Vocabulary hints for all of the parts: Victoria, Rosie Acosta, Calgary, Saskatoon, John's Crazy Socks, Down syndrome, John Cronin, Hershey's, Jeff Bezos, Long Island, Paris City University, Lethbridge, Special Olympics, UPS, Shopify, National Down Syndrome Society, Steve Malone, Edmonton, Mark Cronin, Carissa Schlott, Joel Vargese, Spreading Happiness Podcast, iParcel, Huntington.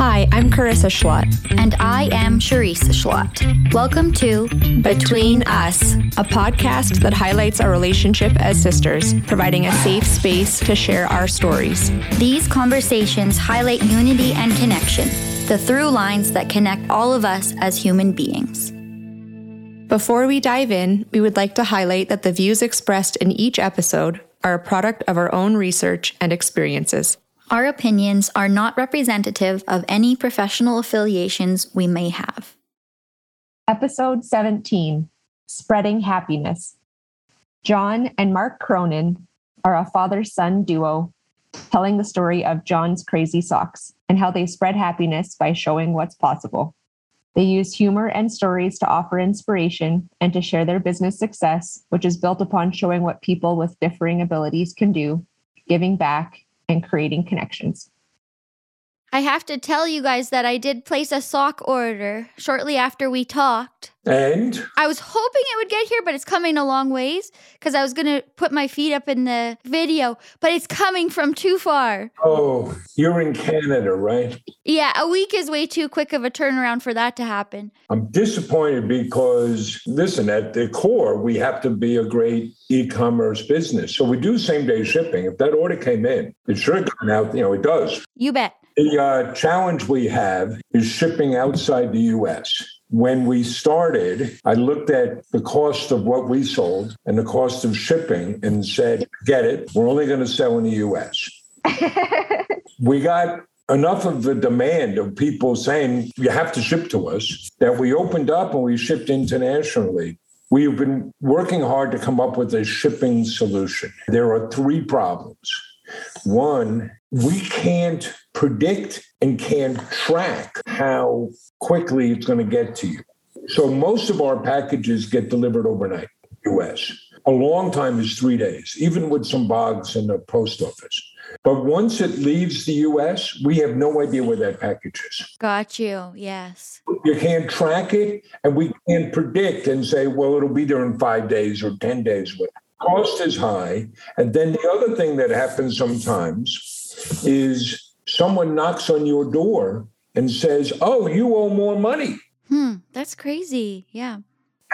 Hi, I'm Carissa Schlott. And I am Charisse Schlott. Welcome to Between Us, a podcast that highlights our relationship as sisters, providing a safe space to share our stories. These conversations highlight unity and connection, the through lines that connect all of us as human beings. Before we dive in, we would like to highlight that the views expressed in each episode are a product of our own research and experiences. Our opinions are not representative of any professional affiliations we may have. Episode 17, Spreading Happiness. John and Mark Cronin are a father-son duo telling the story of John's Crazy Socks and how they spread happiness by showing what's possible. They use humor and stories to offer inspiration and to share their business success, which is built upon showing what people with differing abilities can do, giving back, and creating connections. I have to tell you guys that I did place a sock order shortly after we talked. And? I was hoping it would get here, but it's coming a long ways because I was going to put my feet up in the video, but it's coming from too far. Oh, you're in Canada, right? Yeah, a week is way too quick of a turnaround for that to happen. I'm disappointed because, listen, at the core, we have to be a great e-commerce business. So we do same-day shipping. If that order came in, it should have gone out. You know, it does. You bet. The challenge we have is shipping outside the U.S. When we started, I looked at the cost of what we sold and the cost of shipping and said, "Get it. We're only going to sell in the U.S." We got enough of the demand of people saying, "You have to ship to us," that we opened up and we shipped internationally. We've been working hard to come up with a shipping solution. There are three problems. One, we can't predict and can't track how quickly it's going to get to you. So most of our packages get delivered overnight, U.S. A long time is 3 days, even with some bugs in the post office. But once it leaves the U.S., we have no idea where that package is. Got you. Yes. You can't track it, and we can't predict and say, well, it'll be there in 5 days or 10 days. Cost is high. And then the other thing that happens sometimes is someone knocks on your door and says, oh, you owe more money. That's crazy. Yeah.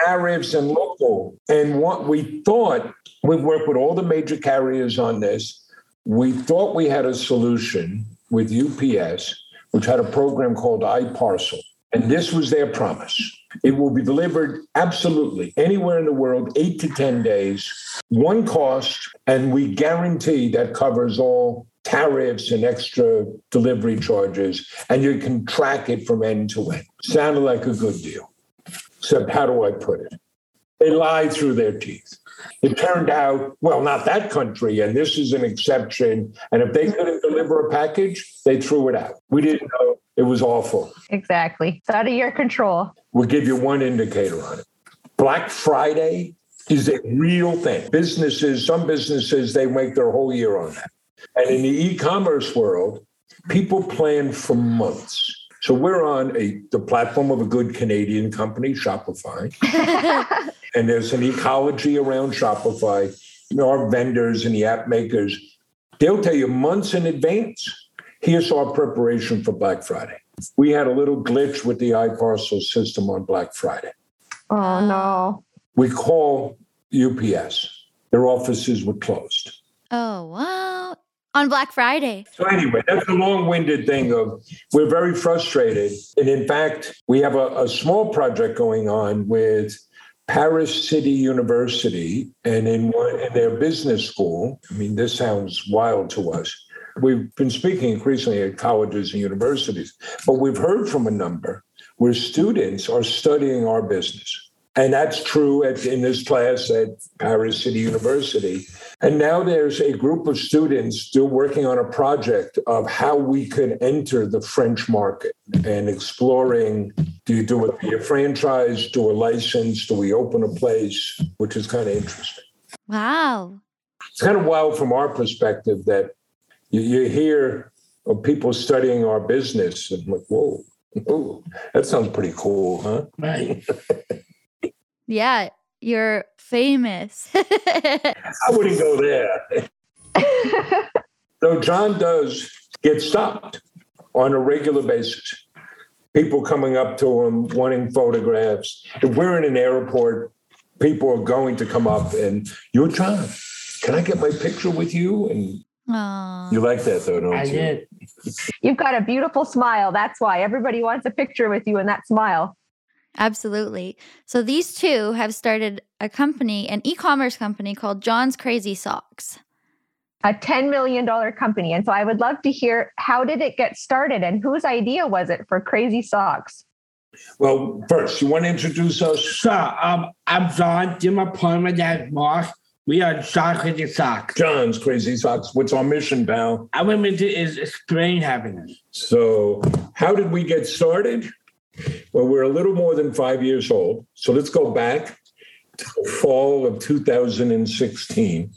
Arabs and local. And what we thought, we've worked with all the major carriers on this. We thought we had a solution with UPS, which had a program called iParcel. And this was their promise. It will be delivered absolutely anywhere in the world, 8 to 10 days, one cost, and we guarantee that covers all tariffs and extra delivery charges, and you can track it from end to end. Sounded like a good deal, except how do I put it? They lied through their teeth. It turned out, well, not that country, and this is an exception, and if they couldn't deliver a package, they threw it out. We didn't know. It was awful. Exactly. It's out of your control. We'll give you one indicator on it. Black Friday is a real thing. Businesses, some businesses, they make their whole year on that. And in the e-commerce world, people plan for months. So we're on the platform of a good Canadian company, Shopify. And there's an ecology around Shopify. Our vendors and the app makers, they'll tell you months in advance. Here's our preparation for Black Friday. We had a little glitch with the iParcel system on Black Friday. Oh, no. We call UPS. Their offices were closed. Oh, wow. On Black Friday. So anyway, that's a long-winded thing of we're very frustrated. And in fact, we have a small project going on with Paris City University and in their business school. I mean, this sounds wild to us. We've been speaking increasingly at colleges and universities, but we've heard from a number where students are studying our business. And that's true in this class at Paris City University. And now there's a group of students still working on a project of how we could enter the French market and exploring, do you do it via franchise, do a license, do we open a place, which is kind of interesting. Wow. It's kind of wild from our perspective that you hear of people studying our business and I'm like, whoa, ooh, that sounds pretty cool, huh? Right. Yeah, you're famous. I wouldn't go there. So John does get stopped on a regular basis. People coming up to him wanting photographs. If we're in an airport, people are going to come up and, "You're John, can I get my picture with you?" And aww. You like that though, don't you? I did. You've got a beautiful smile. That's why everybody wants a picture with you and that smile. Absolutely. So these two have started a company, an e-commerce company called John's Crazy Socks. A $10 million company. And so I would love to hear, how did it get started and whose idea was it for Crazy Socks? Well, first, you want to introduce us? Sure. I'm John. Jim, my dad, Mark. We are John's Crazy Socks. John's Crazy Socks. What's our mission, pal? Our mission is spreading happiness. So how did we get started? Well, we're a little more than 5 years old. So let's go back to the fall of 2016.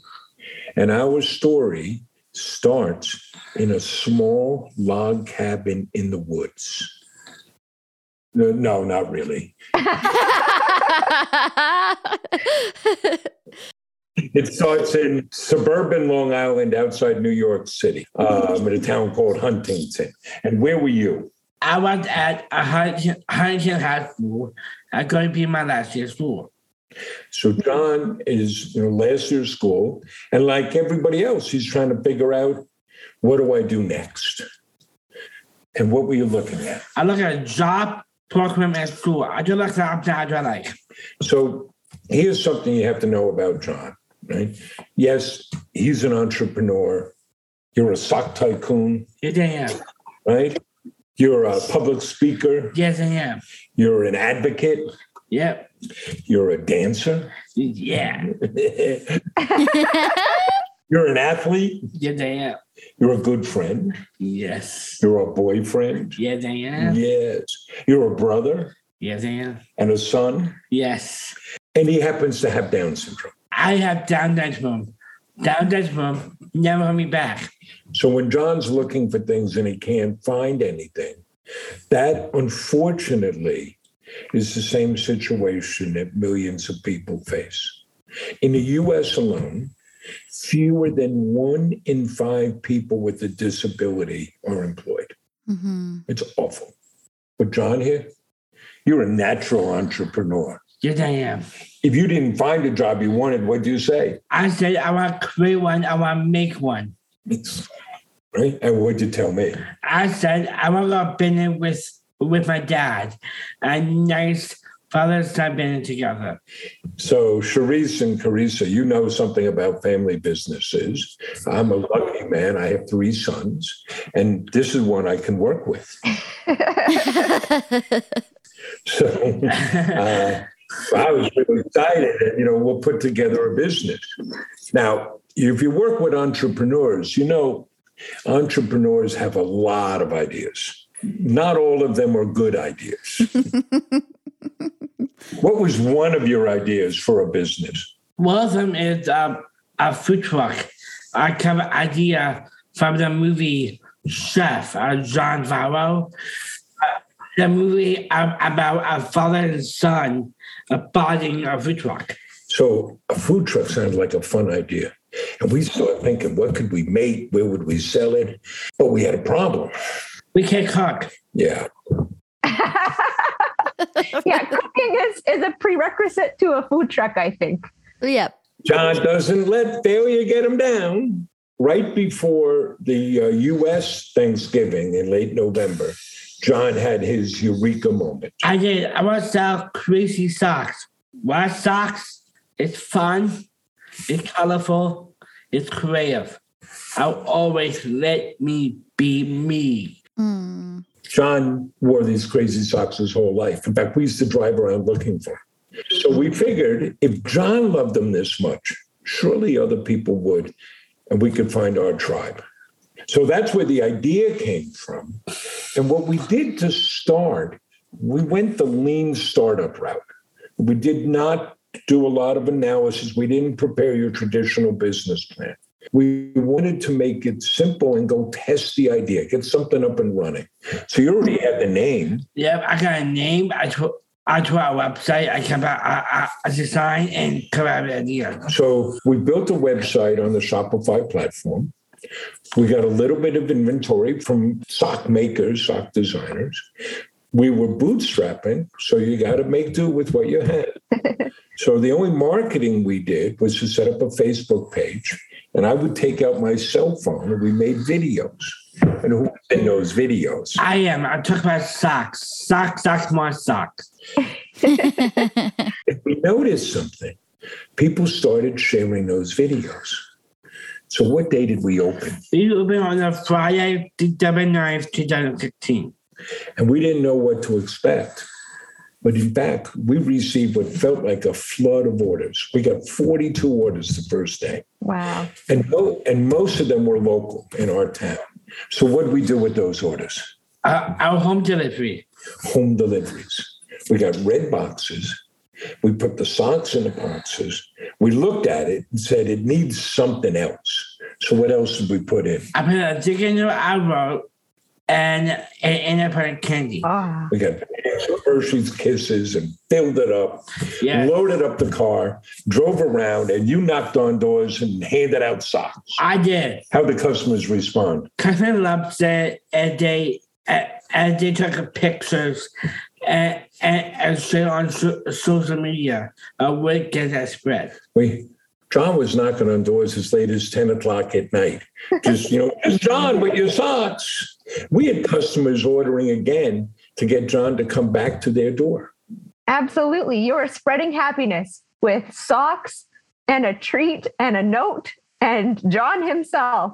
And our story starts in a small log cabin in the woods. No, not really. It starts in suburban Long Island outside New York City, in a town called Huntington. And where were you? I was at a Huntington high school. That's going to be my last year's school. So John is last year's school, and like everybody else, he's trying to figure out, what do I do next? And what were you looking at? I look at a job program at school. I do like something I do like. So here's something you have to know about John, right? Yes, he's an entrepreneur. You're a sock tycoon. Yes, I am. Right? You're a public speaker. Yes, I am. You're an advocate. Yep. You're a dancer. Yeah. You're an athlete. Yeah, I am. You're a good friend. Yes. You're a boyfriend. Yeah, I am. Yes. You're a brother. Yes, I am. And a son. Yes. And he happens to have Down syndrome. I have Down syndrome. Down syndrome never hold me back. So when John's looking for things and he can't find anything, that unfortunately is the same situation that millions of people face. In the U.S. alone, fewer than 1 in 5 people with a disability are employed. Mm-hmm. It's awful. But John here, you're a natural entrepreneur. Yes, I am. If you didn't find a job you wanted, what'd you say? I said, I want to create one. I want to make one. Right? And what'd you tell me? I said, I want to go business with my dad, a nice father-son been together. So Charisse and Carissa, you know something about family businesses. I'm a lucky man. I have 3 sons, and this is one I can work with. So I was really excited, and we'll put together a business. Now, if you work with entrepreneurs, entrepreneurs have a lot of ideas. Not all of them are good ideas. What was one of your ideas for a business? One of them is a food truck. I have an idea from the movie Chef, John Favreau. The movie about a father and son buying a food truck. So a food truck sounds like a fun idea. And we started thinking, what could we make? Where would we sell it? But we had a problem. We can't cook. Yeah. Yeah, cooking is a prerequisite to a food truck, I think. Yep. John doesn't let failure get him down. Right before the U.S. Thanksgiving in late November, John had his eureka moment. I did. I want to sell crazy socks. Why socks? It's fun. It's colorful. It's creative. I'll always let me be me. Mm. John wore these crazy socks his whole life. In fact, we used to drive around looking for them. So we figured if John loved them this much, surely other people would, and we could find our tribe. So that's where the idea came from. And what we did to start, we went the lean startup route. We did not do a lot of analysis. We didn't prepare your traditional business plan. We wanted to make it simple and go test the idea, get something up and running. So you already had the name. Yeah, I got a name. I took our website. I came out a design and come out with an idea. So we built a website on the Shopify platform. We got a little bit of inventory from sock makers, sock designers. We were bootstrapping, so you got to make do with what you had. So the only marketing we did was to set up a Facebook page, and I would take out my cell phone and we made videos. And who's in those videos? I am. I'm talking about socks. Socks, socks, more socks. If we noticed something, people started sharing those videos. So what day did we open? We opened on a Friday, December 9th, 2015. And we didn't know what to expect. But in fact, we received what felt like a flood of orders. We got 42 orders the first day. Wow. And most of them were local in our town. So what did we do with those orders? Our home delivery. Home deliveries. We got red boxes. We put the socks in the boxes. We looked at it and said it needs something else. So what else did we put in? I put a chicken noodle and I put a candy. Oh. We got Hershey's Kisses and filled it up, loaded up the car, drove around, and you knocked on doors and handed out socks. I did. How did the customers respond? Customers loved it, and they took pictures and shared on social media of what gets that spread. John was knocking on doors as late as 10 o'clock at night. Just John with your socks. We had customers ordering again to get John to come back to their door. Absolutely. You are spreading happiness with socks and a treat and a note and John himself.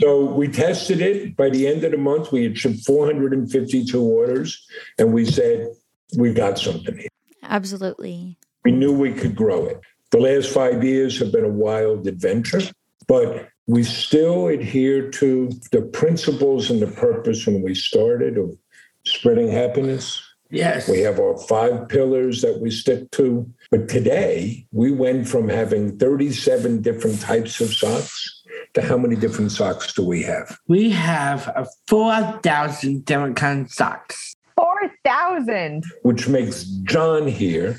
So we tested it. By the end of the month, we had shipped 452 orders, and we said, we've got something here. Absolutely. We knew we could grow it. The last 5 years have been a wild adventure, but we still adhere to the principles and the purpose when we started of spreading happiness. Yes. We have our 5 pillars that we stick to. But today, we went from having 37 different types of socks to how many different socks do we have? We have 4,000 different kinds of socks. 4,000. Which makes John here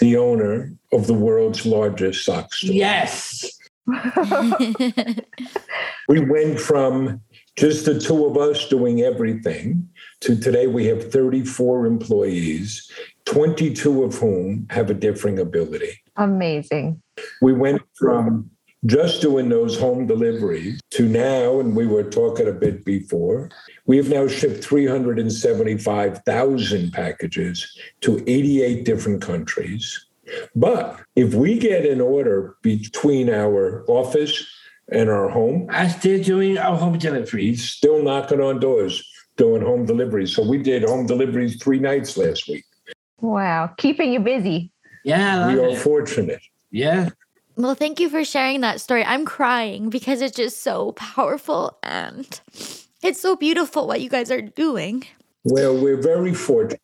the owner of the world's largest sock store. Yes. We went from just the two of us doing everything to today we have 34 employees, 22 of whom have a differing ability. Amazing. We went from just doing those home deliveries to now, and we were talking a bit before, we have now shipped 375,000 packages to 88 different countries. But if we get an order between our office and our home, I'm still doing our home deliveries. Still knocking on doors, doing home deliveries. So we did home deliveries 3 nights last week. Wow. Keeping you busy. Yeah. We are fortunate. Yeah. Well, thank you for sharing that story. I'm crying because it's just so powerful and it's so beautiful what you guys are doing. Well, we're very fortunate.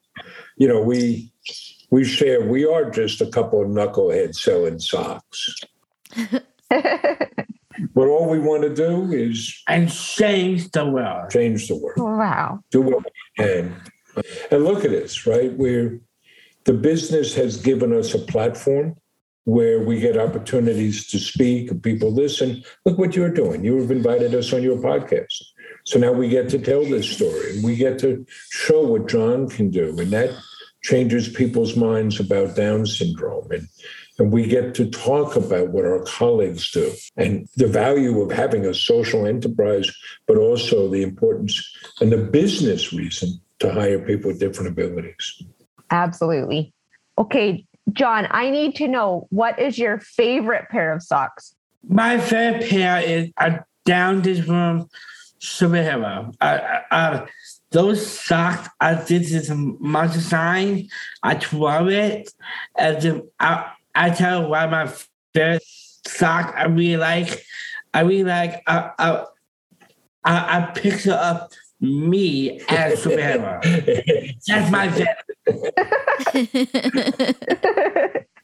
We share, we are just a couple of knuckleheads selling socks. But all we want to do is... And change the world. Change the world. Wow. Do what we can. And look at this, right? Where the business has given us a platform where we get opportunities to speak and people listen. Look what you're doing. You have invited us on your podcast. So now we get to tell this story. And we get to show what John can do. And that changes people's minds about Down syndrome. And we get to talk about what our colleagues do and the value of having a social enterprise, but also the importance and the business reason to hire people with different abilities. Absolutely. Okay, John, I need to know, what is your favorite pair of socks? My favorite pair is a Down syndrome superhero. Those socks, this is my design. I draw it. I tell you why my favorite sock I really like. I really like a picture of me as a superhero. That's my favorite.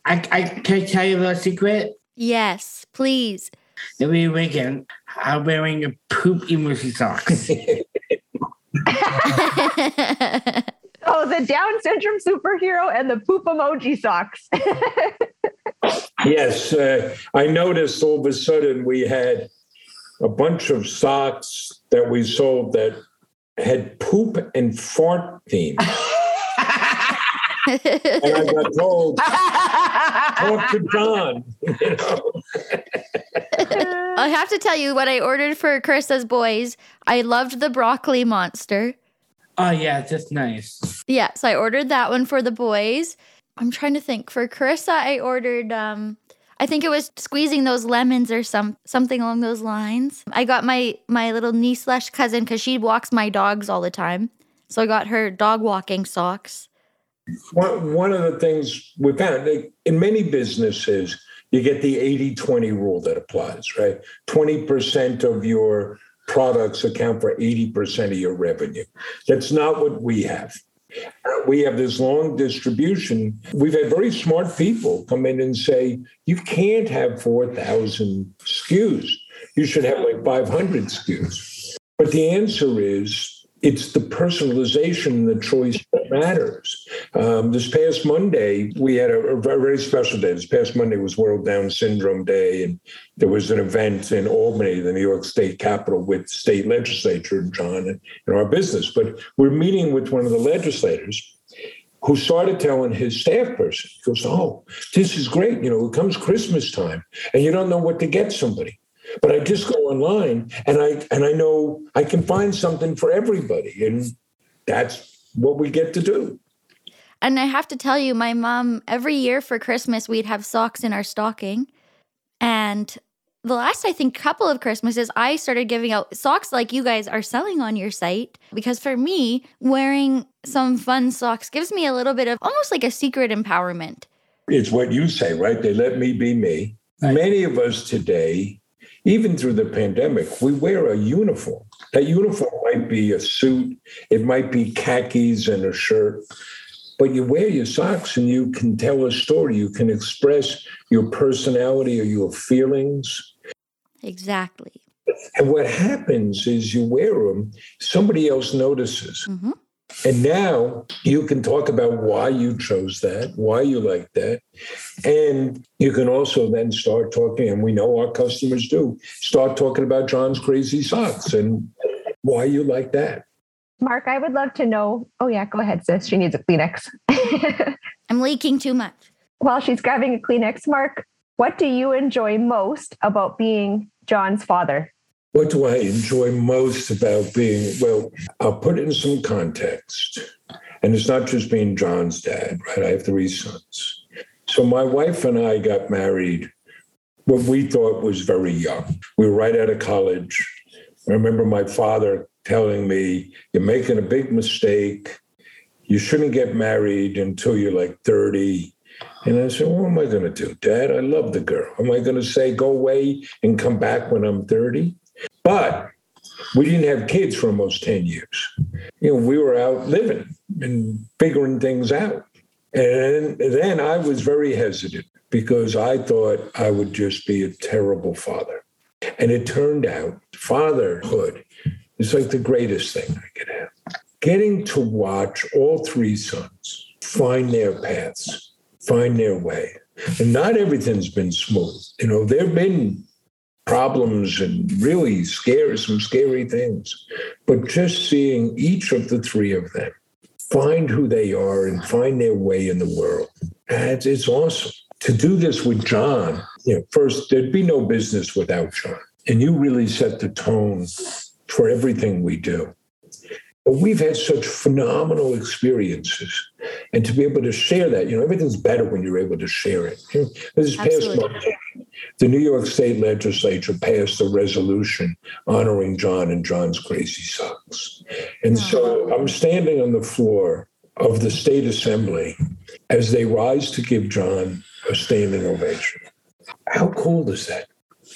I can tell you a little secret? Yes, please. Every weekend, I'm wearing a poop emoji socks. Oh, the Down syndrome superhero and the poop emoji socks. Yes, I noticed all of a sudden we had a bunch of socks that we sold that had poop and fart themes. And I got told, talk to John. You know? I have to tell you what I ordered for Carissa's boys. I loved the broccoli monster. Oh, yeah, just nice. Yeah, so I ordered that one for the boys. I'm trying to think. For Carissa, I ordered, I think it was squeezing those lemons or something along those lines. I got my little niece/cousin because she walks my dogs all the time. So I got her dog walking socks. One of the things we found, in many businesses, you get the 80-20 rule that applies, right? 20% of your products account for 80% of your revenue. That's not what we have. We have this long distribution. We've had very smart people come in and say, you can't have 4,000 SKUs. You should have like 500 SKUs. But the answer is, it's the personalization, the choice that matters. This past Monday, we had a very special day. This past Monday was World Down Syndrome Day, and there was an event in Albany, the New York State Capitol, with state legislature, John, and our business. But we're meeting with one of the legislators who started telling his staff person, he goes, oh, this is great. You know, it comes Christmas time, and you don't know what to get somebody. But I just go online, and I know I can find something for everybody, and that's what we get to do. And I have to tell you, my mom, every year for Christmas, we'd have socks in our stocking. And the last, I think, couple of Christmases, I started giving out socks like you guys are selling on your site. Because for me, wearing some fun socks gives me a little bit of almost like a secret empowerment. It's what you say, right? They let me be me. Right. Many of us today, even through the pandemic, we wear a uniform. That uniform might be a suit. It might be khakis and a shirt. But you wear your socks and you can tell a story. You can express your personality or your feelings. Exactly. And what happens is you wear them, somebody else notices. Mm-hmm. And now you can talk about why you chose that, why you like that. And you can also then start talking, and we know our customers do, start talking about John's Crazy Socks and why you like that. Mark, I would love to know. Oh, yeah, go ahead, sis. She needs a Kleenex. I'm leaking too much. While she's grabbing a Kleenex, Mark, what do you enjoy most about being John's father? What do I enjoy most about being, well, I'll put it in some context. And it's not just being John's dad, right? I have 3 sons. So my wife and I got married what we thought was very young. We were right out of college. I remember my father telling me, you're making a big mistake. You shouldn't get married until you're like 30. And I said, what am I going to do, Dad? I love the girl. Am I going to say, go away and come back when I'm 30? But we didn't have kids for almost 10 years. You know, we were out living and figuring things out. And then I was very hesitant because I thought I would just be a terrible father. And it turned out fatherhood is like the greatest thing I could have. Getting to watch all 3 sons find their paths, find their way. And not everything's been smooth. You know, there have been problems and really some scary things. But just seeing each of the 3 of them find who they are and find their way in the world, it's awesome. To do this with John, you know, first, there'd be no business without John. And you really set the tone for everything we do. But we've had such phenomenal experiences. And to be able to share that, you know, everything's better when you're able to share it. This past month, the New York State Legislature passed a resolution honoring John and John's Crazy Socks. And so I'm standing on the floor of the State Assembly as they rise to give John a standing ovation. How cool is that?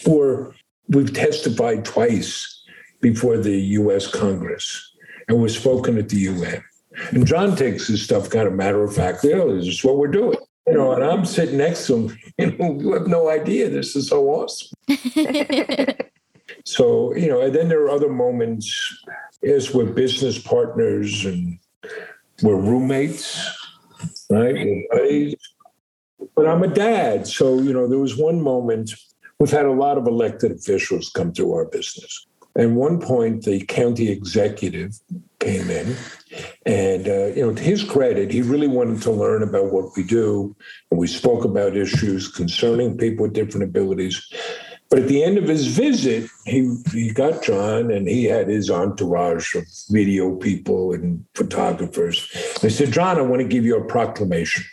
Or we've testified twice before the U.S. Congress and was spoken at the UN. And John takes his stuff kind of matter of fact, this is what we're doing. You know, and I'm sitting next to him, you know, you have no idea. This is so awesome. So, you know, and then there are other moments as we're business partners and we're roommates, right? We're buddies. But I'm a dad. So, you know, there was one moment We've had a lot of elected officials come through our business. At one point, the county executive came in, and to his credit, he really wanted to learn about what we do, and we spoke about issues concerning people with different abilities. But at the end of his visit, he got John, and he had his entourage of video people and photographers. They said, "John, I want to give you a proclamation."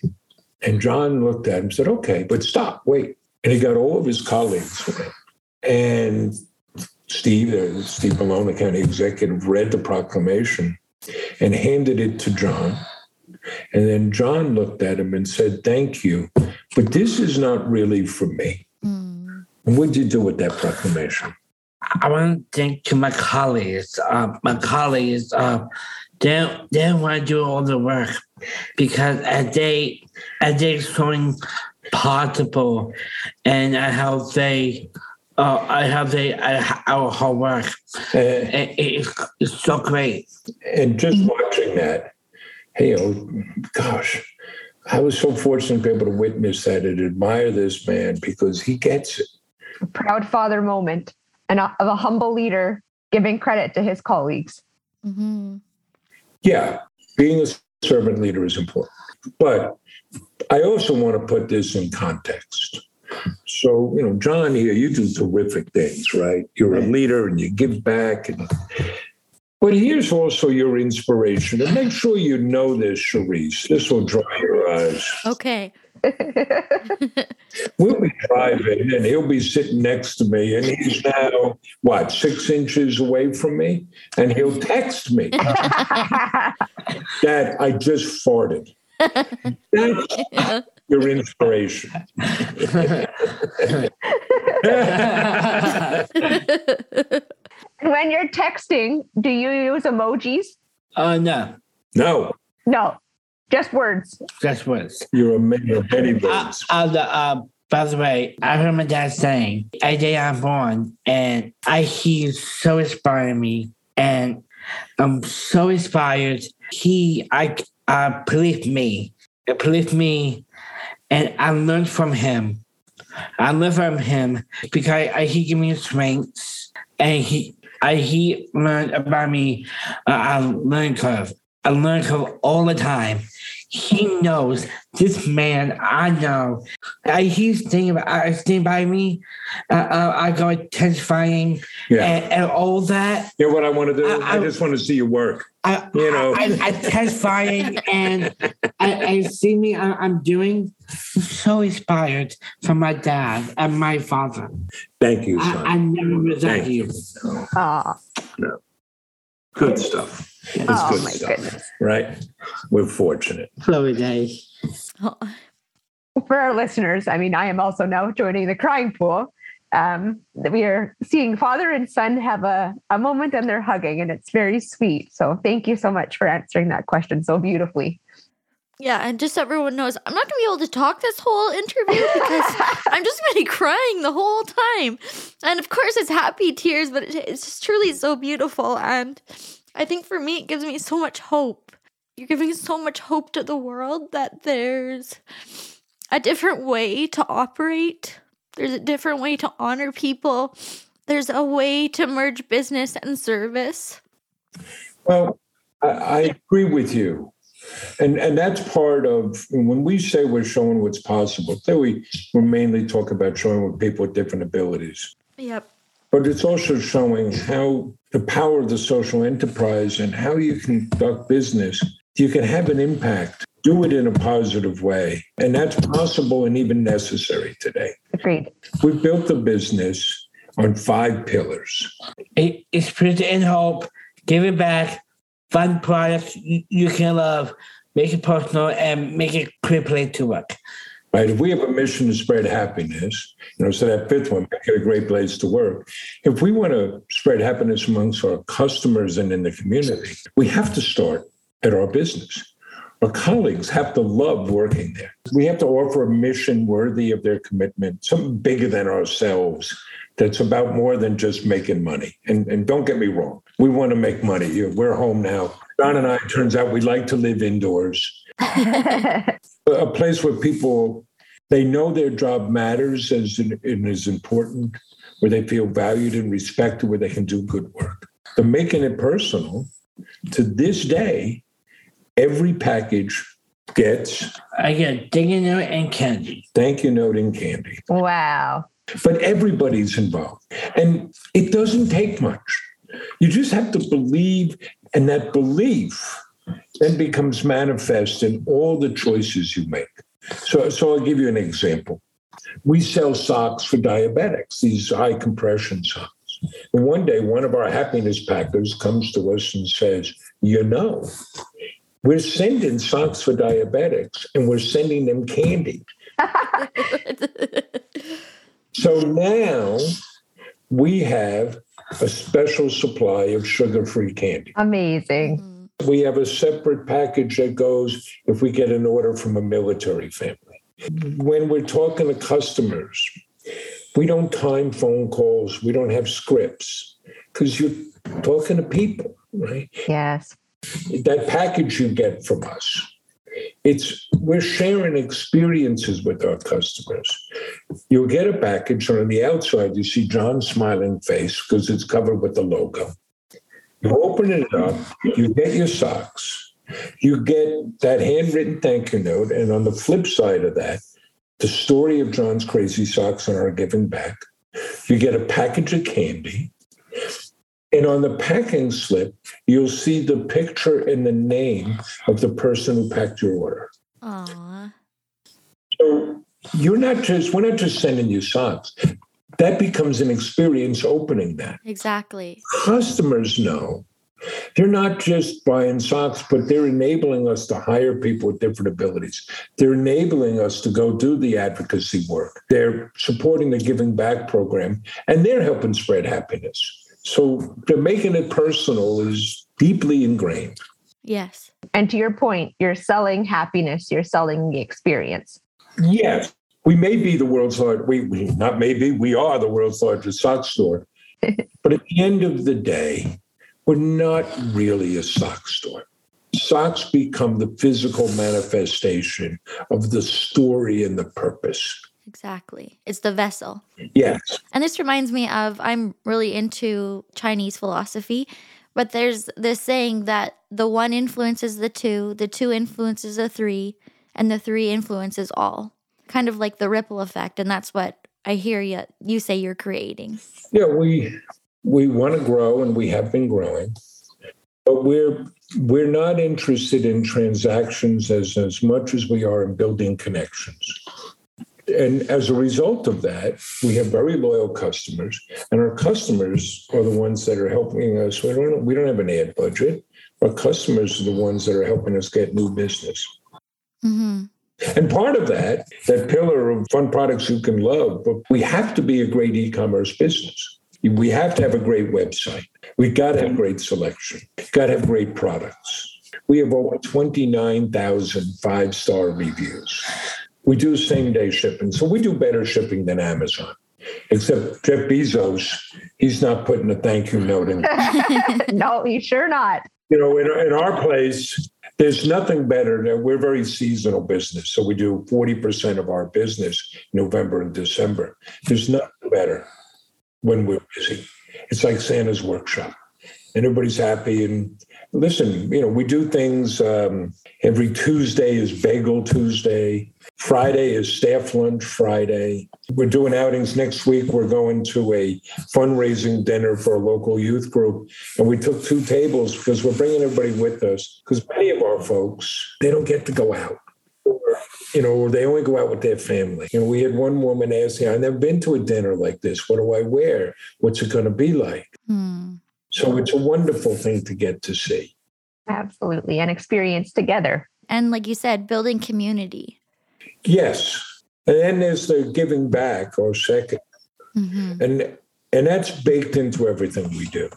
And John looked at him and said, "Okay, but stop, wait." And he got all of his colleagues with him. And Steve Malone, the county executive, read the proclamation and handed it to John. And then John looked at him and said, "Thank you, but this is not really for me." Mm. And what did you do with that proclamation? I want to thank to my colleagues. They want to do all the work, because as they showing possible, and our whole work. It's so great. And just watching that, I was so fortunate to be able to witness that and admire this man, because he gets it. A proud father moment, and of a humble leader giving credit to his colleagues. Mm-hmm. Yeah, being a servant leader is important. But I also want to put this in context. So, John here, you do terrific things, right? You're a leader and you give back. But here's also your inspiration. And make sure you know this, Charisse. This will dry your eyes. Okay. We'll be driving and he'll be sitting next to me, and he's now, 6 inches away from me? And he'll text me that I just farted. That's your inspiration. When you're texting, do you use emojis? No. Just words. You're a man of many words. By the way, I heard my dad saying, "A day I'm born," and he's so inspiring me, and I'm so inspired. He believed me, and I learned from him. Because he gave me strengths, and he learned about me. I learn curve all the time. He knows this man. I know. He's staying by me. I go intensifying and all that. You know what I want to do? I just want to see you work. I testifying and I see me. I'm doing. So inspired from my dad and my father. Thank you, son. I never resent you. No. Good stuff. It's good my stuff, goodness. Right? We're fortunate. Chloe Day. For our listeners, I am also now joining the crying pool. We are seeing father and son have a moment, and they're hugging, and it's very sweet. So thank you so much for answering that question so beautifully. Yeah, and just so everyone knows, I'm not going to be able to talk this whole interview because I'm just going to be crying the whole time. And of course, it's happy tears, but it's just truly so beautiful. And I think for me, it gives me so much hope. You're giving so much hope to the world that there's a different way to operate. There's a different way to honor people. There's a way to merge business and service. Well, I agree with you. And that's part of when we say we're showing what's possible. Then we mainly talk about showing what people with different abilities. Yep. But it's also showing how the power of the social enterprise and how you conduct business. You can have an impact. Do it in a positive way, and that's possible and even necessary today. Agreed. We built the business on 5 pillars. It's spirit and hope. Give it back. Fun products you can love, make it personal, and make it quick play to work. Right. If we have a mission to spread happiness, so that 5th one, make it a great place to work. If we want to spread happiness amongst our customers and in the community, we have to start at our business. Our colleagues have to love working there. We have to offer a mission worthy of their commitment, something bigger than ourselves. That's about more than just making money. And don't get me wrong, we want to make money. We're home now. John and I, it turns out we like to live indoors. A place where people They know their job matters and is important, where they feel valued and respected, where they can do good work. They're making it personal. To this day, every package gets... I get thank you note and candy. Thank you note and candy. Wow. But everybody's involved. And it doesn't take much. You just have to believe, and that belief then becomes manifest in all the choices you make. So I'll give you an example. We sell socks for diabetics, these high compression socks. And one day, one of our happiness packers comes to us and says, you know, we're sending socks for diabetics and we're sending them candy. So now we have a special supply of sugar-free candy. Amazing. We have a separate package that goes if we get an order from a military family. When we're talking to customers, we don't time phone calls. We don't have scripts because you're talking to people, right? Yes. That package you get from us, we're sharing experiences with our customers. You'll get a package, and on the outside, you see John's smiling face because it's covered with the logo. You open it up, you get your socks, you get that handwritten thank you note, and on the flip side of that, the story of John's Crazy Socks and our giving back. You get a package of candy, and on the packing slip, you'll see the picture and the name of the person who packed your order. Aww. So we're not just sending you socks. That becomes an experience opening that. Exactly. Customers know they're not just buying socks, but they're enabling us to hire people with different abilities. They're enabling us to go do the advocacy work. They're supporting the Giving Back program, and they're helping spread happiness. So they're making it personal is deeply ingrained. Yes. And to your point, you're selling happiness. You're selling the experience. Yes. We may be the world's largest, we are the world's largest sock store. But at the end of the day, we're not really a sock store. Socks become the physical manifestation of the story and the purpose. Exactly. It's the vessel. Yes. And this reminds me of, I'm really into Chinese philosophy, but there's this saying that the one influences the two influences the three, and the three influences all. Kind of like the ripple effect, and that's what I hear you say you're creating. Yeah, we want to grow, and we have been growing, but we're not interested in transactions as much as we are in building connections. And as a result of that, we have very loyal customers, and our customers are the ones that are helping us. We don't have an ad budget. Our customers are the ones that are helping us get new business. Mm-hmm. And part of that pillar of fun products you can love, but we have to be a great e-commerce business. We have to have a great website. We got to have great selection. Got to have great products. We have over 29,000 five-star reviews. We do same-day shipping, so we do better shipping than Amazon. Except Jeff Bezos, he's not putting a thank you note in. No, he's sure not. You know, in our place, there's nothing better. We're a very seasonal business, so we do 40% of our business November and December. There's nothing better when we're busy. It's like Santa's workshop. And everybody's happy. And listen, you know, we do things every Tuesday is Bagel Tuesday. Friday is Staff Lunch Friday. We're doing outings next week. We're going to a fundraising dinner for a local youth group. And we took 2 tables because we're bringing everybody with us. Because many of our folks, they don't get to go out. You know, or they only go out with their family. And we had one woman ask me, I've never been to a dinner like this. What do I wear? What's it going to be like? So it's a wonderful thing to get to see. Absolutely. And experience together. And like you said, building community. Yes. And then there's the giving back or second. Mm-hmm. And that's baked into everything we do.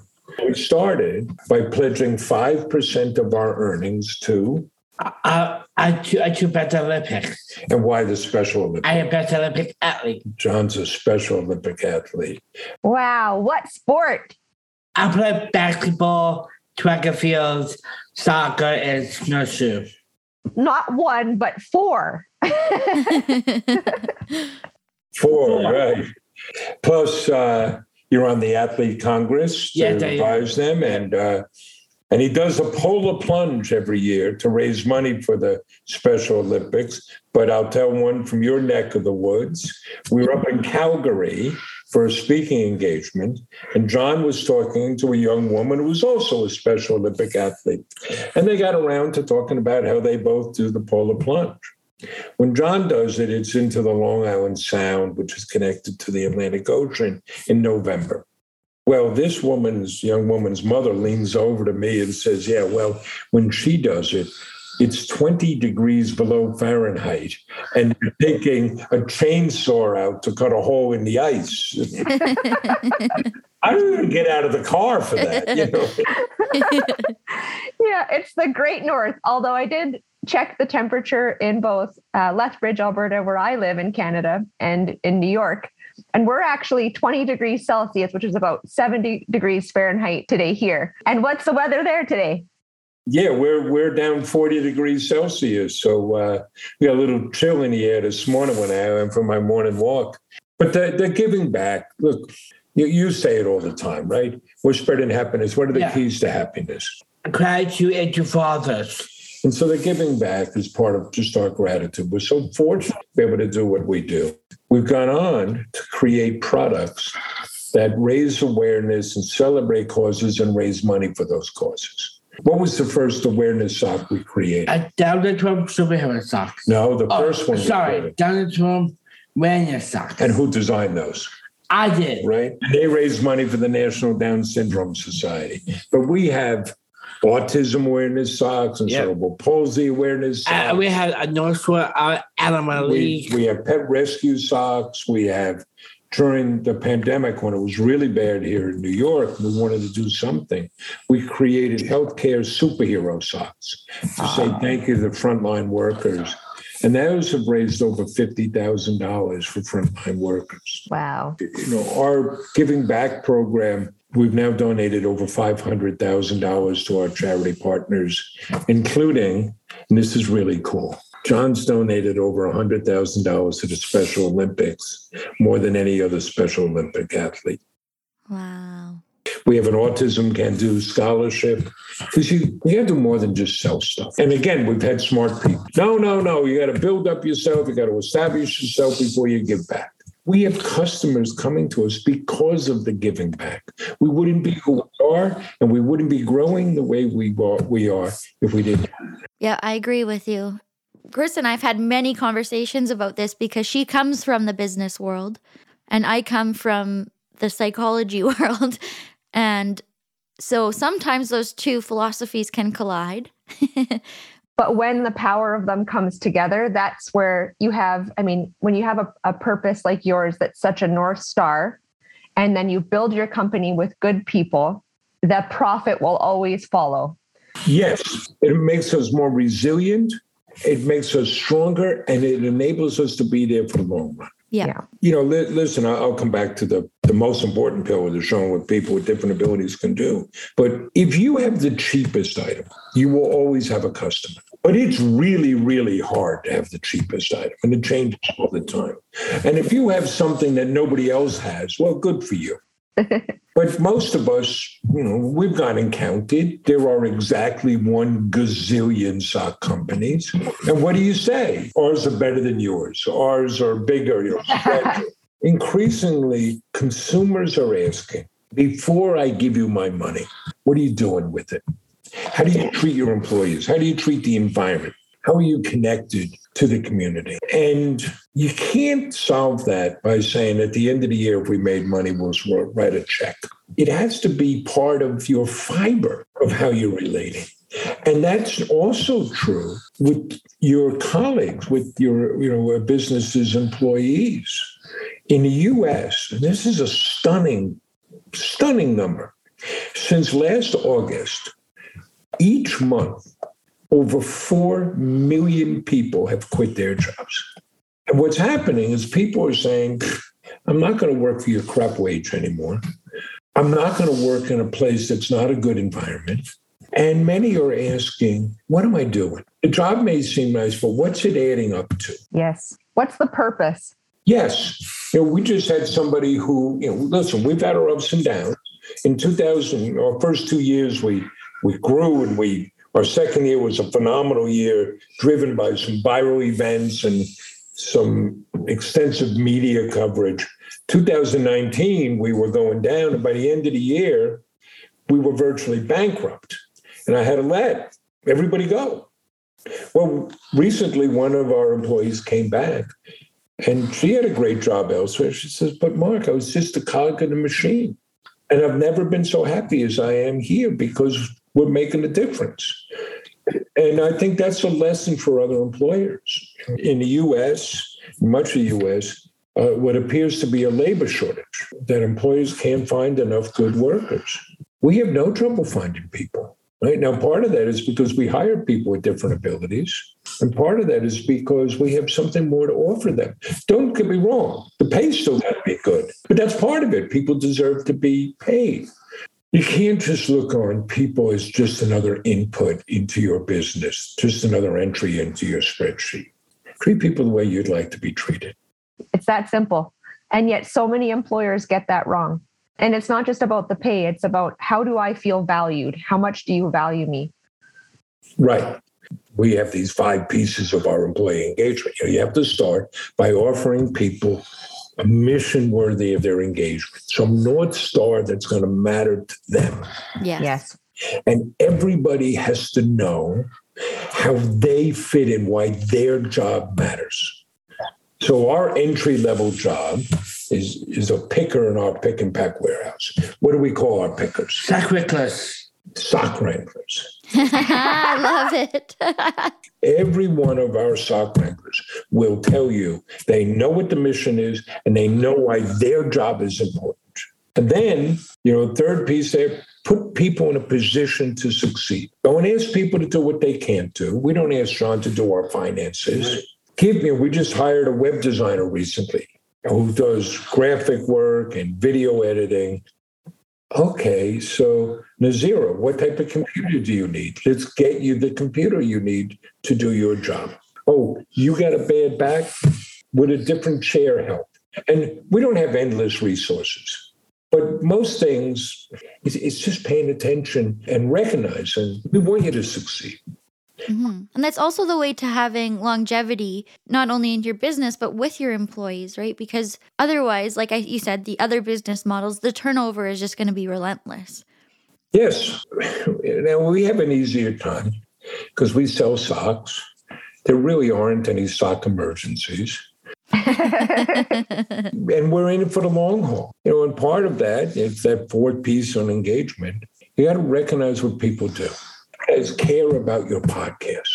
We started by pledging 5% of our earnings to... I do Special Olympics. And why the Special Olympics? I am a Special Olympic athlete. John's a Special Olympic athlete. Wow. What sport? I play basketball, track and field, soccer, and snowshoe. Not one, but 4. Four, right. Plus, you're on the Athlete Congress to advise them. And he does a polar plunge every year to raise money for the Special Olympics. But I'll tell one from your neck of the woods. We were up in Calgary for a speaking engagement, and John was talking to a young woman who was also a Special Olympic athlete. And they got around to talking about how they both do the polar plunge. When John does it, it's into the Long Island Sound, which is connected to the Atlantic Ocean, in November. Well, this young woman's mother leans over to me and says, yeah, well, when she does it, it's 20 degrees below Fahrenheit, and you're taking a chainsaw out to cut a hole in the ice. I don't even get out of the car for that, you know? Yeah, it's the Great North, although I did check the temperature in both Lethbridge, Alberta, where I live in Canada, and in New York. And we're actually 20 degrees Celsius, which is about 70 degrees Fahrenheit today here. And what's the weather there today? Yeah, we're down 40 degrees Celsius. So we got a little chill in the air this morning when I went for my morning walk. But they're giving back. Look, you say it all the time, right? We're spreading happiness. What are the keys to happiness? Gratitude and your fathers. And so the giving back is part of just our gratitude. We're so fortunate to be able to do what we do. We've gone on to create products that raise awareness and celebrate causes and raise money for those causes. What was the first awareness sock we created? Down syndrome superhero socks. No, the first one. Sorry, Down syndrome awareness socks. And who designed those? I did. Right? They raised money for the National Down Syndrome Society. But we have autism awareness socks and cerebral palsy awareness socks. We have a North Shore Animal League. We have pet rescue socks. We have, during the pandemic when it was really bad here in New York, we wanted to do something. We created healthcare superhero socks to say thank you to the frontline workers. And those have raised over $50,000 for frontline workers. Wow. You know, our giving back program, we've now donated over $500,000 to our charity partners, including, and this is really cool, John's donated over $100,000 to the Special Olympics, more than any other Special Olympic athlete. Wow. We have an Autism Can Do scholarship, because you have to do more than just sell stuff. And again, we've had smart people. No. You got to build up yourself. You got to establish yourself before you give back. We have customers coming to us because of the giving back. We wouldn't be who we are, and we wouldn't be growing the way we are if we didn't. Yeah, I agree with you. Chris and I have had many conversations about this because she comes from the business world and I come from the psychology world. And so sometimes those two philosophies can collide. But when the power of them comes together, that's where you have, I mean, when you have a purpose like yours, that's such a North Star, and then you build your company with good people, the profit will always follow. Yes, it makes us more resilient. It makes us stronger, and it enables us to be there for the long run. Yeah. You know, listen, I'll come back to the most important pillar to showing what people with different abilities can do. But if you have the cheapest item, you will always have a customer. But it's really, really hard to have the cheapest item, and it changes all the time. And if you have something that nobody else has, well, good for you. But most of us, you know, we've gone and counted. There are exactly 1 gazillion sock companies. And what do you say? Ours are better than yours. Ours are bigger. Increasingly, consumers are asking, before I give you my money, what are you doing with it? How do you treat your employees? How do you treat the environment? How are you connected to the community? And you can't solve that by saying at the end of the year, if we made money, we'll write a check. It has to be part of your fiber of how you're relating. And that's also true with your colleagues, with your business's employees. In the U.S., and this is a stunning number, since last August, each month, over 4 million people have quit their jobs. And what's happening is people are saying, I'm not going to work for your crap wage anymore. I'm not going to work in a place that's not a good environment. And many are asking, what am I doing? The job may seem nice, but what's it adding up to? Yes. What's the purpose? Yes. You know, we just had somebody who, you know, listen, we've had our ups and downs. In 2000, our first 2 years, we grew, and our second year was a phenomenal year, driven by some viral events and some extensive media coverage. 2019, we were going down, and by the end of the year, we were virtually bankrupt. And I had to let everybody go. Well, recently, one of our employees came back, and she had a great job elsewhere. She says, but Mark, I was just a cog in the machine, and I've never been so happy as I am here because we're making a difference. And I think that's a lesson for other employers. In the U.S., much of the U.S., what appears to be a labor shortage, that employers can't find enough good workers. We have no trouble finding people. Right now, part of that is because we hire people with different abilities, and part of that is because we have something more to offer them. Don't get me wrong, the pay's still got to be good, but that's part of it. People deserve to be paid. You can't just look on people as just another input into your business, just another entry into your spreadsheet. Treat people the way you'd like to be treated. It's that simple. And yet so many employers get that wrong. And it's not just about the pay. It's about, how do I feel valued? How much do you value me? Right. We have these 5 pieces of our employee engagement. You have to start by offering people a mission worthy of their engagement, some North Star that's going to matter to them. Yes. And everybody has to know how they fit and why their job matters. So our entry-level job is a picker in our pick and pack warehouse. What do we call our pickers? Sock wranglers. Sock wranglers. I love it. Every one of our sock wranglers will tell you they know what the mission is and they know why their job is important. And then, you know, third piece there, put people in a position to succeed. Don't ask people to do what they can't do. We don't ask John to do our finances. We just hired a web designer recently who does graphic work and video editing. Okay, so Nazira, what type of computer do you need? Let's get you the computer you need to do your job. Oh, you got a bad back? Would a different chair help? And we don't have endless resources. But most things, it's just paying attention and recognizing we want you to succeed. Mm-hmm. And that's also the way to having longevity, not only in your business, but with your employees, right? Because otherwise, like you said, the other business models, the turnover is just going to be relentless. Yes. Now, we have an easier time because we sell socks. There really aren't any sock emergencies. And we're in it for the long haul. You know, and part of that is that fourth piece on engagement. You got to recognize what people do. Guys care about your podcast.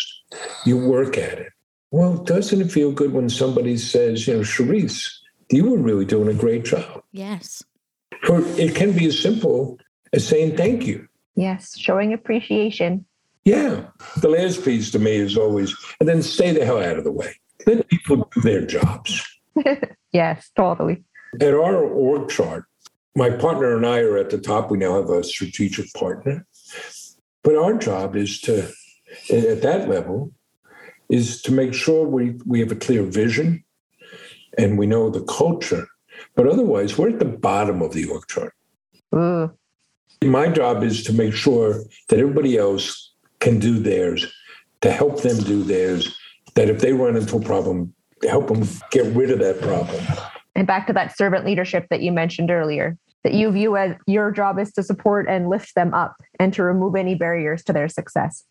You work at it. Well, doesn't it feel good when somebody says, you know, Charisse, you were really doing a great job? Yes. Or it can be as simple as saying thank you. Yes, showing appreciation. Yeah. The last piece to me is always, and then stay the hell out of the way. Let people do their jobs. Yes, totally. At our org chart, my partner and I are at the top. We now have a strategic partner. But our job is to, at that level, is to make sure we have a clear vision and we know the culture. But otherwise, we're at the bottom of the org chart. My job is to make sure that everybody else can do theirs, to help them do theirs, that if they run into a problem, help them get rid of that problem. And back to that servant leadership that you mentioned earlier, that you view as your job is to support and lift them up and to remove any barriers to their success.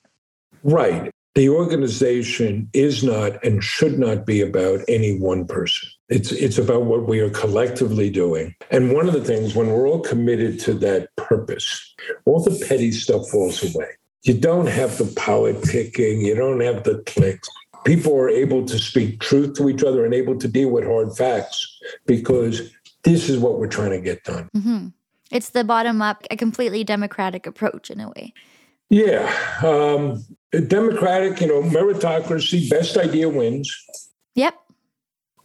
Right. The organization is not and should not be about any one person. It's about what we are collectively doing. And one of the things, when we're all committed to that purpose, all the petty stuff falls away. You don't have the politicking. You don't have the cliques. People are able to speak truth to each other and able to deal with hard facts because this is what we're trying to get done. Mm-hmm. It's the bottom-up, a completely democratic approach in a way. Yeah. Democratic, you know, meritocracy, best idea wins. Yep.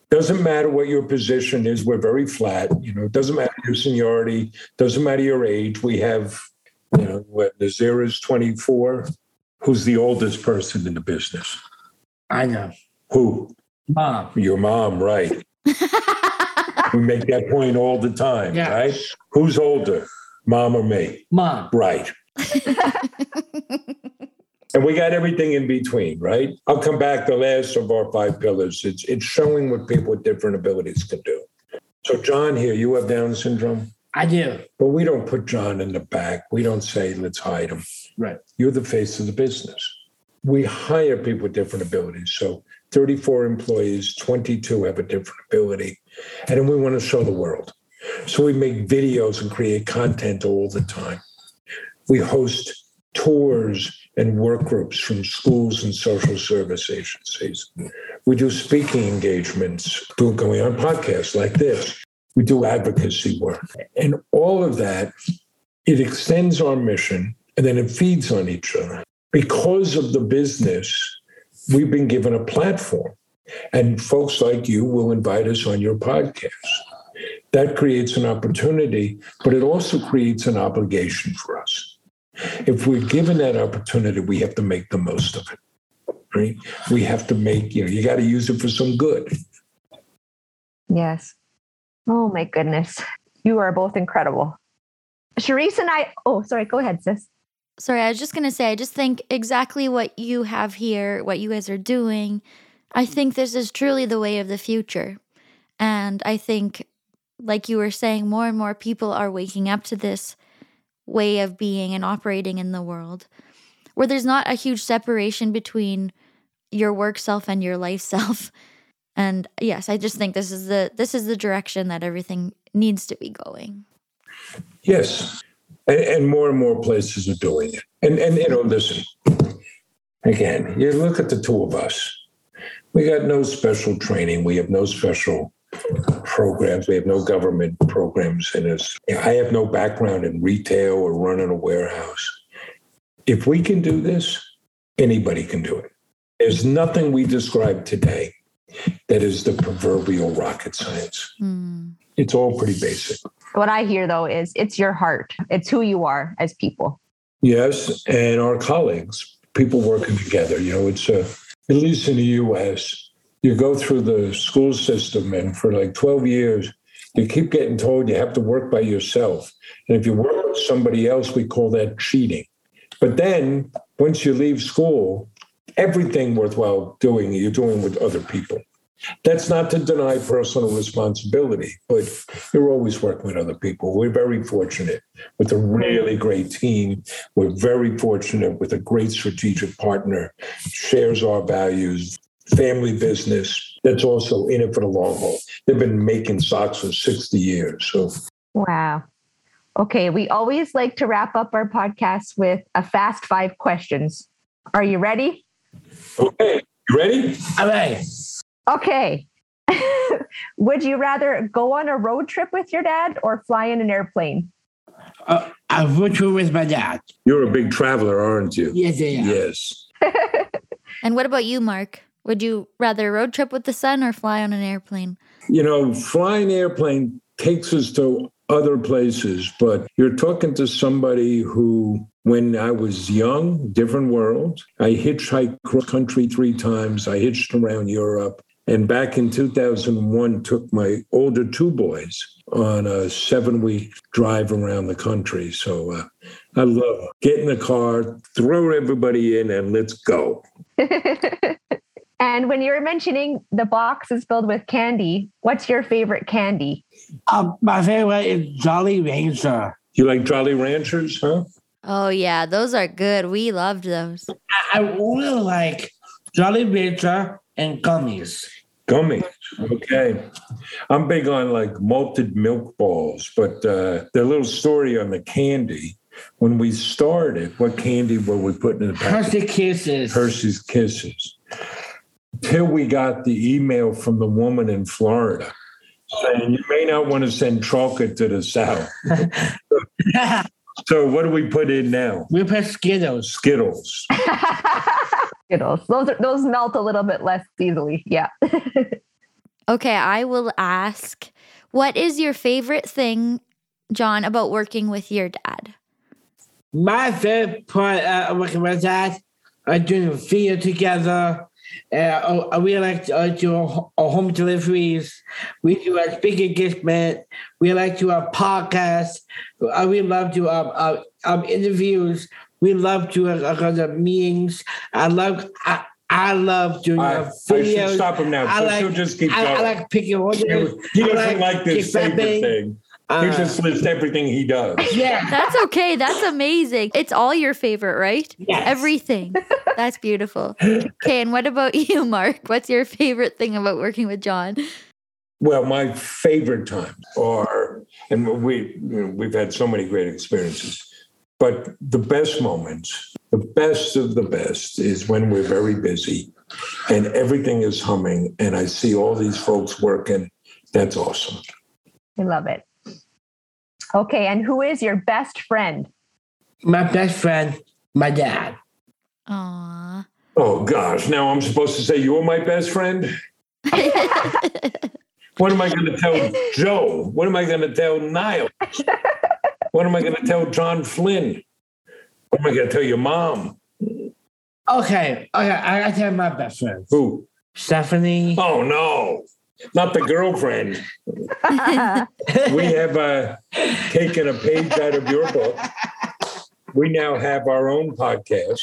Doesn't matter what your position is. We're very flat. You know, it doesn't matter your seniority. Doesn't matter your age. We have, you know, what, Nazira's 24. Who's the oldest person in the business? I know. Who? Mom. Your mom, right. We make that point all the time, yeah. Right? Who's older, mom or me? Mom. Right. And we got everything in between, right? I'll come back to the last of our five pillars. It's showing what people with different abilities can do. So John here, you have Down syndrome? I do. But we don't put John in the back. We don't say, let's hide him. Right. You're the face of the business. We hire people with different abilities. So 34 employees, 22 have a different ability. And then we want to show the world. So we make videos and create content all the time. We host tours and work groups from schools and social service agencies. We do speaking engagements, going on podcasts like this. We do advocacy work. And all of that, it extends our mission and then it feeds on each other. Because of the business, we've been given a platform. And folks like you will invite us on your podcast. That creates an opportunity, but it also creates an obligation for us. If we're given that opportunity, we have to make the most of it, right? We have to make, you got to use it for some good. Yes. Oh, my goodness. You are both incredible. Charisse and I, oh, sorry, go ahead, sis. Sorry, I was just going to say, I just think exactly what you have here, what you guys are doing, I think this is truly the way of the future. And I think, like you were saying, more and more people are waking up to this way of being and operating in the world, where there's not a huge separation between your work self and your life self. And yes, I just think this is the direction that everything needs to be going. Yes. And more places are doing it. And listen, again, you look at the two of us. We got no special training. We have no special programs. We have no government programs in us. I have no background in retail or running a warehouse. If we can do this, anybody can do it. There's nothing we describe today that is the proverbial rocket science. Mm. It's all pretty basic. What I hear, though, is it's your heart. It's who you are as people. Yes, and our colleagues, people working together. It's at least in the U.S., you go through the school system, and for like 12 years, you keep getting told you have to work by yourself. And if you work with somebody else, we call that cheating. But then, once you leave school, everything worthwhile doing, you're doing with other people. That's not to deny personal responsibility, but you're always working with other people. We're very fortunate with a really great team. We're very fortunate with a great strategic partner, shares our values, family business that's also in it for the long haul. They've been making socks for 60 years. So, wow. Okay, we always like to wrap up our podcast with a fast five questions. Are you ready? Okay, you ready? I'm ready. Okay. Would you rather go on a road trip with your dad or fly in an airplane? A road trip with my dad. You're a big traveler, aren't you? Yes, I am. Yes. And what about you, Mark? Would you rather road trip with the son or fly on an airplane? Flying airplane takes us to other places, but you're talking to somebody who, when I was young, different world. I hitchhiked cross country 3 times. I hitched around Europe. And back in 2001, took my older 2 boys on a 7-week drive around the country. So I love getting in the car, throw everybody in, and let's go. And when you were mentioning the box is filled with candy, what's your favorite candy? My favorite is Jolly Rancher. You like Jolly Ranchers, huh? Oh, yeah. Those are good. We loved those. I really like Jolly Rancher and gummies. Gummies. Okay. I'm big on like malted milk balls, but the little story on the candy, when we started, what candy were we putting in the package? Hershey Kisses. Hershey's Kisses. Till we got the email from the woman in Florida saying, you may not want to send chocolate to the South. So what do we put in now? We put Skittles. Skittles. Skittles. Those melt a little bit less easily. Yeah. Okay, I will ask, what is your favorite thing, John, about working with your dad? My favorite part of working with dad I do theater together. We like to do home deliveries. We do a speaker engagement. We like to do a podcast. We love to interviews. We love to meetings. I love doing videos. I should stop him now. She'll just keep going. I like picking orders. He doesn't like this favorite thing. He just lists everything he does. Yeah, that's okay. That's amazing. It's all your favorite, right? Yes. Everything. That's beautiful. Okay, and what about you, Mark? What's your favorite thing about working with John? Well, my favorite times are, and we've had so many great experiences, but the best moments, the best of the best, is when we're very busy and everything is humming and I see all these folks working. That's awesome. I love it. Okay, and who is your best friend? My best friend, my dad. Aww. Oh, gosh. Now I'm supposed to say you're my best friend? What am I going to tell Joe? What am I going to tell Niles? What am I going to tell John Flynn? What am I going to tell your mom? Okay, I got to tell my best friend. Who? Stephanie. Oh, no. Not the girlfriend. We have taken a page out of your book. We now have our own podcast.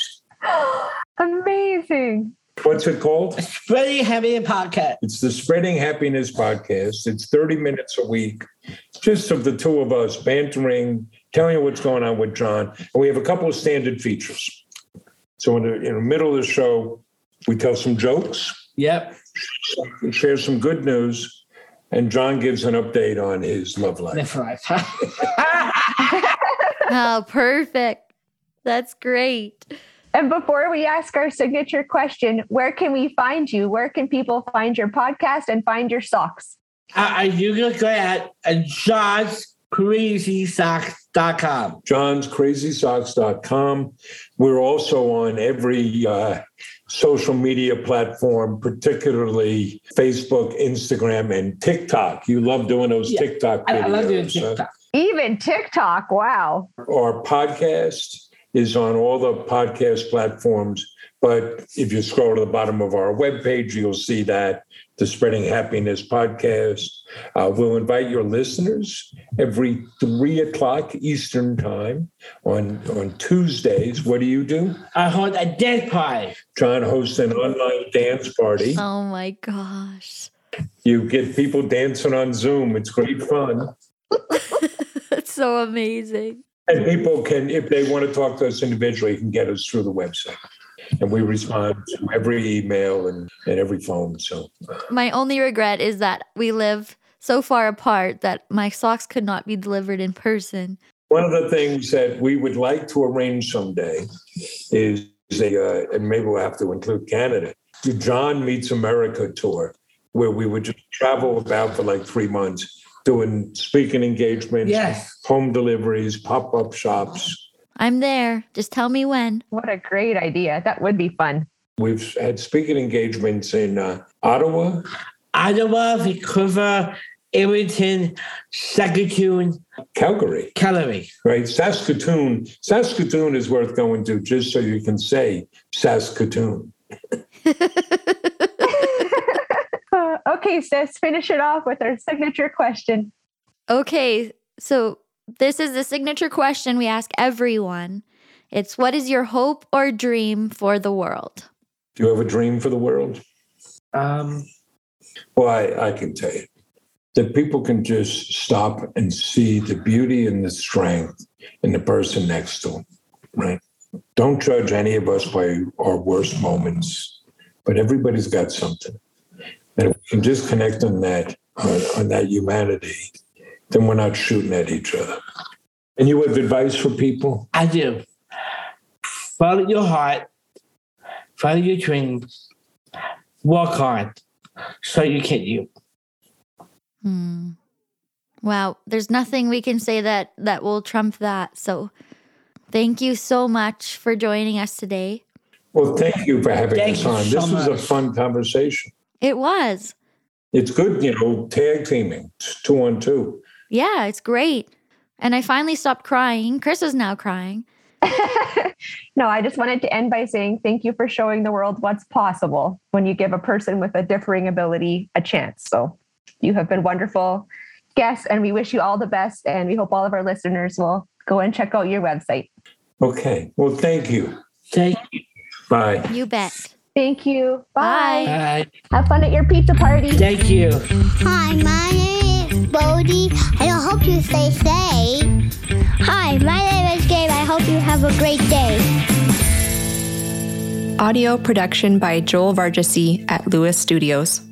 Amazing. What's it called? Spreading Happiness Podcast. It's the Spreading Happiness Podcast. It's 30 minutes a week, just of the two of us bantering, telling you what's going on with John. And we have a couple of standard features. So in the middle of the show, we tell some jokes. Yep. Share some good news, and John gives an update on his love life. That's right. Oh, perfect. That's great. And before we ask our signature question, where can we find you? Where can people find your podcast and find your socks? You can go at johnscrazysocks.com. johnscrazysocks.com. We're also on every social media platform, particularly Facebook, Instagram, and TikTok. You love doing those TikTok videos. I love doing TikTok. Even TikTok, wow. Our podcast is on all the podcast platforms, but if you scroll to the bottom of our webpage, you'll see that, the Spreading Happiness Podcast. We'll invite your listeners every 3 o'clock Eastern time on Tuesdays. What do you do? I hold a dance party. John hosts an online dance party. Oh, my gosh. You get people dancing on Zoom. It's great fun. It's so amazing. And people can, if they want to talk to us individually, can get us through the website. And we respond to every email and every phone. So my only regret is that we live so far apart that my socks could not be delivered in person. One of the things that we would like to arrange someday is and maybe we'll have to include Canada, the John Meets America tour, where we would just travel about for like 3 months, doing speaking engagements, home deliveries, pop-up shops. I'm there. Just tell me when. What a great idea. That would be fun. We've had speaking engagements in Ottawa, Victoria, Edmonton, Saskatoon. Calgary. Right. Saskatoon. Saskatoon is worth going to just so you can say Saskatoon. Okay, Sis, finish it off with our signature question. Okay, so this is the signature question we ask everyone. It's, what is your hope or dream for the world? Do you have a dream for the world? Well, I can tell you that people can just stop and see the beauty and the strength in the person next to them, right? Don't judge any of us by our worst moments, but everybody's got something. And if we can just connect on that humanity, then we're not shooting at each other. And you have advice for people? I do. Follow your heart. Follow your dreams. Work hard so you can you. Wow. There's nothing we can say that will trump that. So thank you so much for joining us today. Well, thank you for having us on. This was a fun conversation. It was. It's good, tag teaming, 2-on-2. Yeah, it's great. And I finally stopped crying. Chris is now crying. No, I just wanted to end by saying thank you for showing the world what's possible when you give a person with a differing ability a chance. So you have been wonderful guests, and we wish you all the best, and we hope all of our listeners will go and check out your website. Okay. Well, thank you. Thank you. Bye. You bet. Thank you. Bye. Bye. Have fun at your pizza party. Thank you. Hi, my name is Bodhi. I hope you stay safe. Hi, my name is Gabe. I hope you have a great day. Audio production by Joel Vargese at Lewis Studios.